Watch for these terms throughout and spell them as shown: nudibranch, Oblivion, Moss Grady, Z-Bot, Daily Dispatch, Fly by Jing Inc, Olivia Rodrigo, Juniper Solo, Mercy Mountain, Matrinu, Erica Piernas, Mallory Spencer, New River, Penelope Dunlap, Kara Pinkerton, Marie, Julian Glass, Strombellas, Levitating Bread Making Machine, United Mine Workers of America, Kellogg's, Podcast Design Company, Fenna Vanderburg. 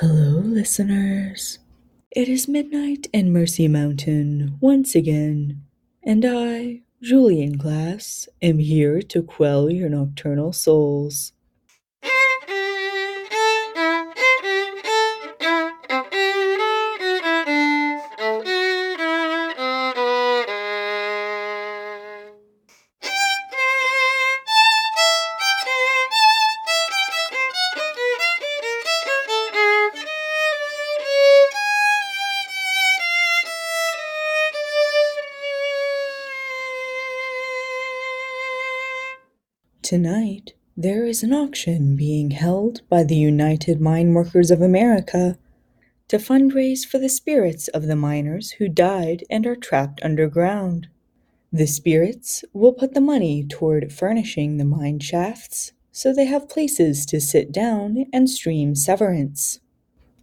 Hello, listeners. It is midnight in Mercy Mountain once again, and I, Julian Glass, am here to quell your nocturnal souls. Tonight, there is an auction being held by the United Mine Workers of America to fundraise for the spirits of the miners who died and are trapped underground. The spirits will put the money toward furnishing the mine shafts so they have places to sit down and stream severance.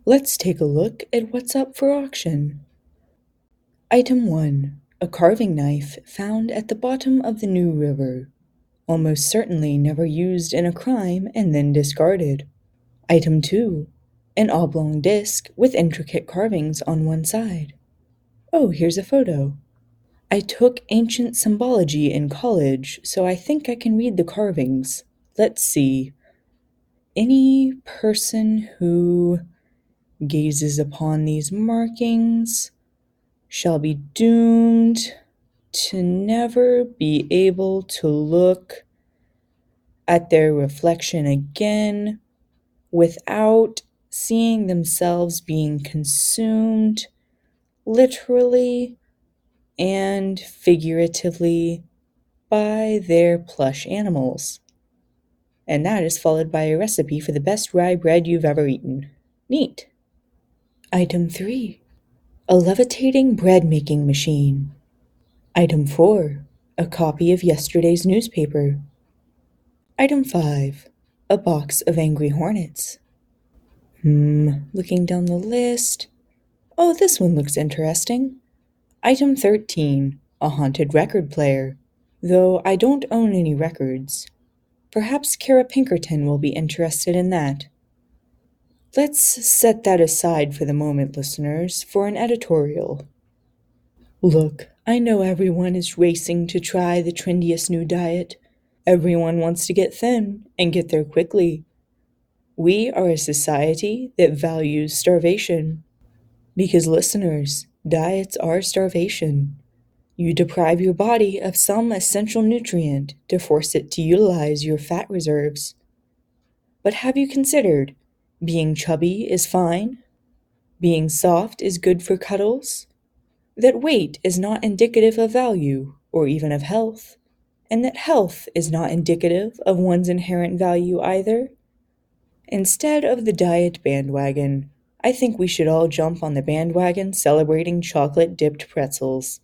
Let's take a look at what's up for auction. Item 1. A carving knife found at the bottom of the New River. Almost certainly never used in a crime and then discarded. Item 2. An oblong disc with intricate carvings on one side. Oh, here's a photo. I took ancient symbology in college, so I think I can read the carvings. Let's see. Any person who gazes upon these markings shall be doomed to never be able to look at their reflection again without seeing themselves being consumed literally and figuratively by their plush animals. And that is followed by a recipe for the best rye bread you've ever eaten. Neat. Item 3. A levitating bread making machine. Item 4. A copy of yesterday's newspaper. Item 5. A box of angry hornets. Looking down the list. Oh, this one looks interesting. Item 13. A haunted record player. Though I don't own any records. Perhaps Kara Pinkerton will be interested in that. Let's set that aside for the moment, listeners, for an editorial. Look, I know everyone is racing to try the trendiest new diet. Everyone wants to get thin and get there quickly. We are a society that values starvation. Because, listeners, diets are starvation. You deprive your body of some essential nutrient to force it to utilize your fat reserves. But have you considered being chubby is fine? Being soft is good for cuddles? That weight is not indicative of value, or even of health, and that health is not indicative of one's inherent value either? Instead of the diet bandwagon, I think we should all jump on the bandwagon celebrating chocolate-dipped pretzels.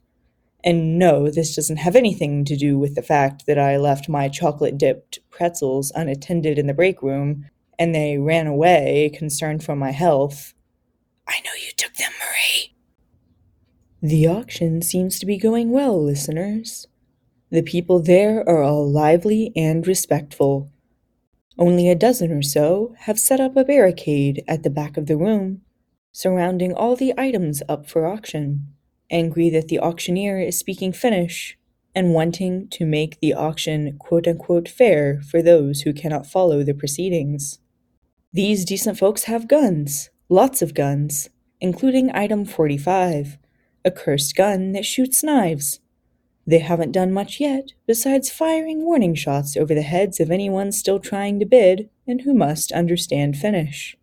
And no, this doesn't have anything to do with the fact that I left my chocolate-dipped pretzels unattended in the break room, and they ran away, concerned for my health. I know you took them, Marie. The auction seems to be going well, listeners. The people there are all lively and respectful. Only a dozen or so have set up a barricade at the back of the room, surrounding all the items up for auction, angry that the auctioneer is speaking Finnish and wanting to make the auction quote-unquote fair for those who cannot follow the proceedings. These decent folks have guns, lots of guns, including item 45. A cursed gun that shoots knives. They haven't done much yet, besides firing warning shots over the heads of anyone still trying to bid and who must understand Finnish.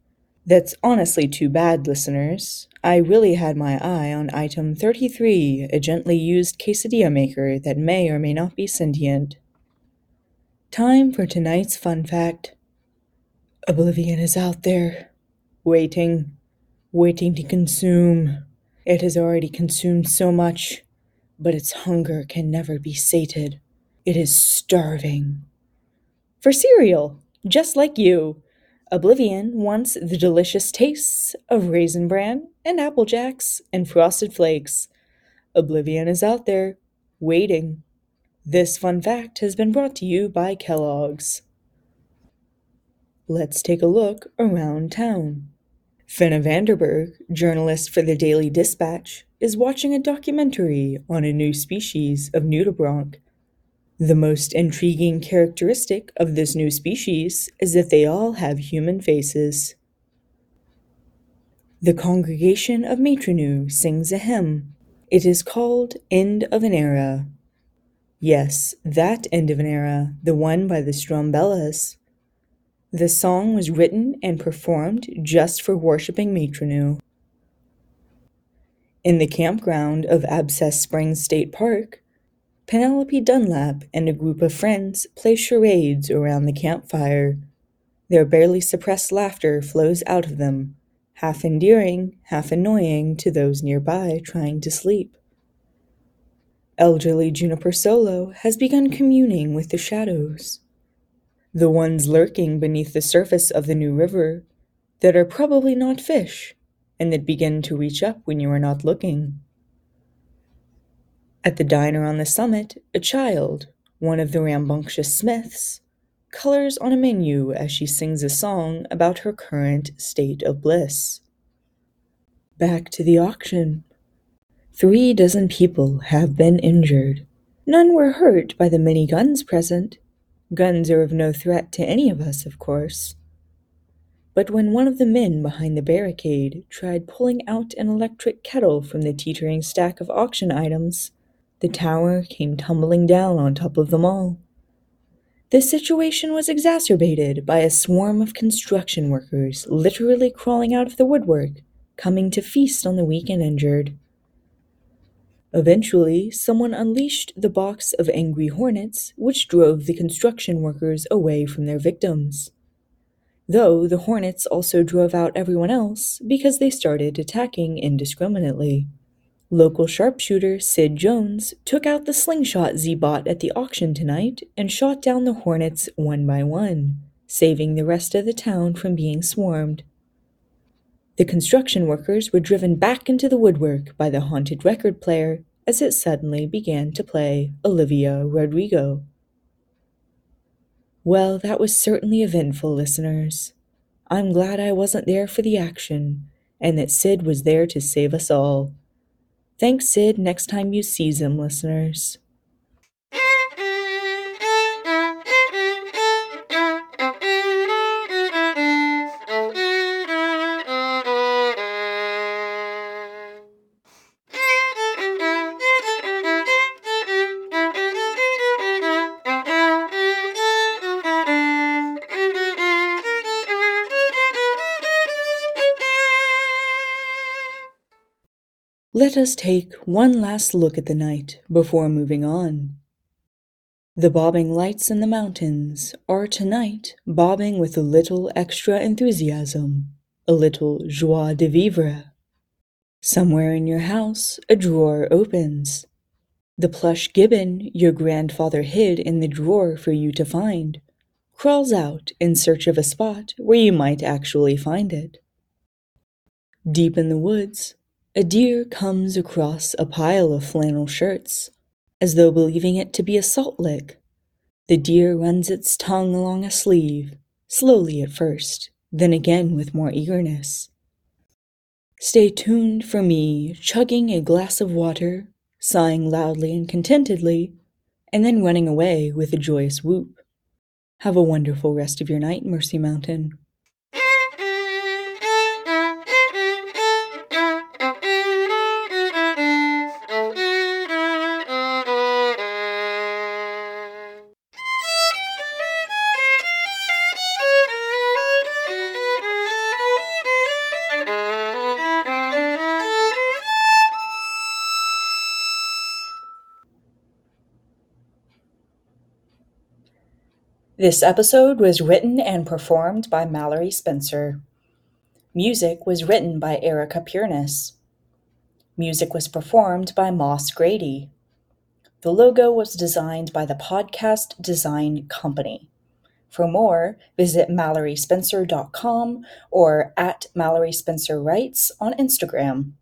That's honestly too bad, listeners. I really had my eye on item 33, a gently used quesadilla maker that may or may not be sentient. Time for tonight's fun fact. Oblivion is out there, waiting to consume. It has already consumed so much, but its hunger can never be sated. It is starving. For cereal, just like you, Oblivion wants the delicious tastes of Raisin Bran and Apple Jacks and Frosted Flakes. Oblivion is out there, waiting. This fun fact has been brought to you by Kellogg's. Let's take a look around town. Fenna Vanderburg, journalist for the Daily Dispatch, is watching a documentary on a new species of nudibranch. The most intriguing characteristic of this new species is that they all have human faces. The congregation of Matrinu sings a hymn. It is called End of an Era. Yes, that end of an era, the one by the Strombellas. The song was written and performed just for worshipping Matrinu. In the campground of Abscess Springs State Park, Penelope Dunlap and a group of friends play charades around the campfire. Their barely suppressed laughter flows out of them, half endearing, half annoying to those nearby trying to sleep. Elderly Juniper Solo has begun communing with the shadows, the ones lurking beneath the surface of the New River that are probably not fish and that begin to reach up when you are not looking. At the diner on the summit, a child, one of the rambunctious Smiths, colors on a menu as she sings a song about her current state of bliss. Back to the auction. 3 dozen people have been injured. None were hurt by the many guns present. Guns are of no threat to any of us, of course. But when one of the men behind the barricade tried pulling out an electric kettle from the teetering stack of auction items, the tower came tumbling down on top of them all. The situation was exacerbated by a swarm of construction workers literally crawling out of the woodwork, coming to feast on the weak and injured. Eventually, someone unleashed the box of angry hornets, which drove the construction workers away from their victims. Though the hornets also drove out everyone else because they started attacking indiscriminately. Local sharpshooter Sid Jones took out the slingshot Z-Bot at the auction tonight and shot down the hornets one by one, saving the rest of the town from being swarmed. The construction workers were driven back into the woodwork by the haunted record player as it suddenly began to play Olivia Rodrigo. Well, that was certainly eventful, listeners. I'm glad I wasn't there for the action, and that Sid was there to save us all. Thanks, Sid, next time you sees him, listeners. Let us take one last look at the night before moving on. The bobbing lights in the mountains are tonight bobbing with a little extra enthusiasm, a little joie de vivre. Somewhere in your house, a drawer opens. The plush gibbon your grandfather hid in the drawer for you to find crawls out in search of a spot where you might actually find it. Deep in the woods, a deer comes across a pile of flannel shirts, as though believing it to be a salt lick. The deer runs its tongue along a sleeve, slowly at first, then again with more eagerness. Stay tuned for me chugging a glass of water, sighing loudly and contentedly, and then running away with a joyous whoop. Have a wonderful rest of your night, Mercy Mountain. This episode was written and performed by Mallory Spencer. Music was written by Erica Piernas. Music was performed by Moss Grady. The logo was designed by the Podcast Design Company. For more, visit malloryspencer.com or @malloryspencerwrites on Instagram.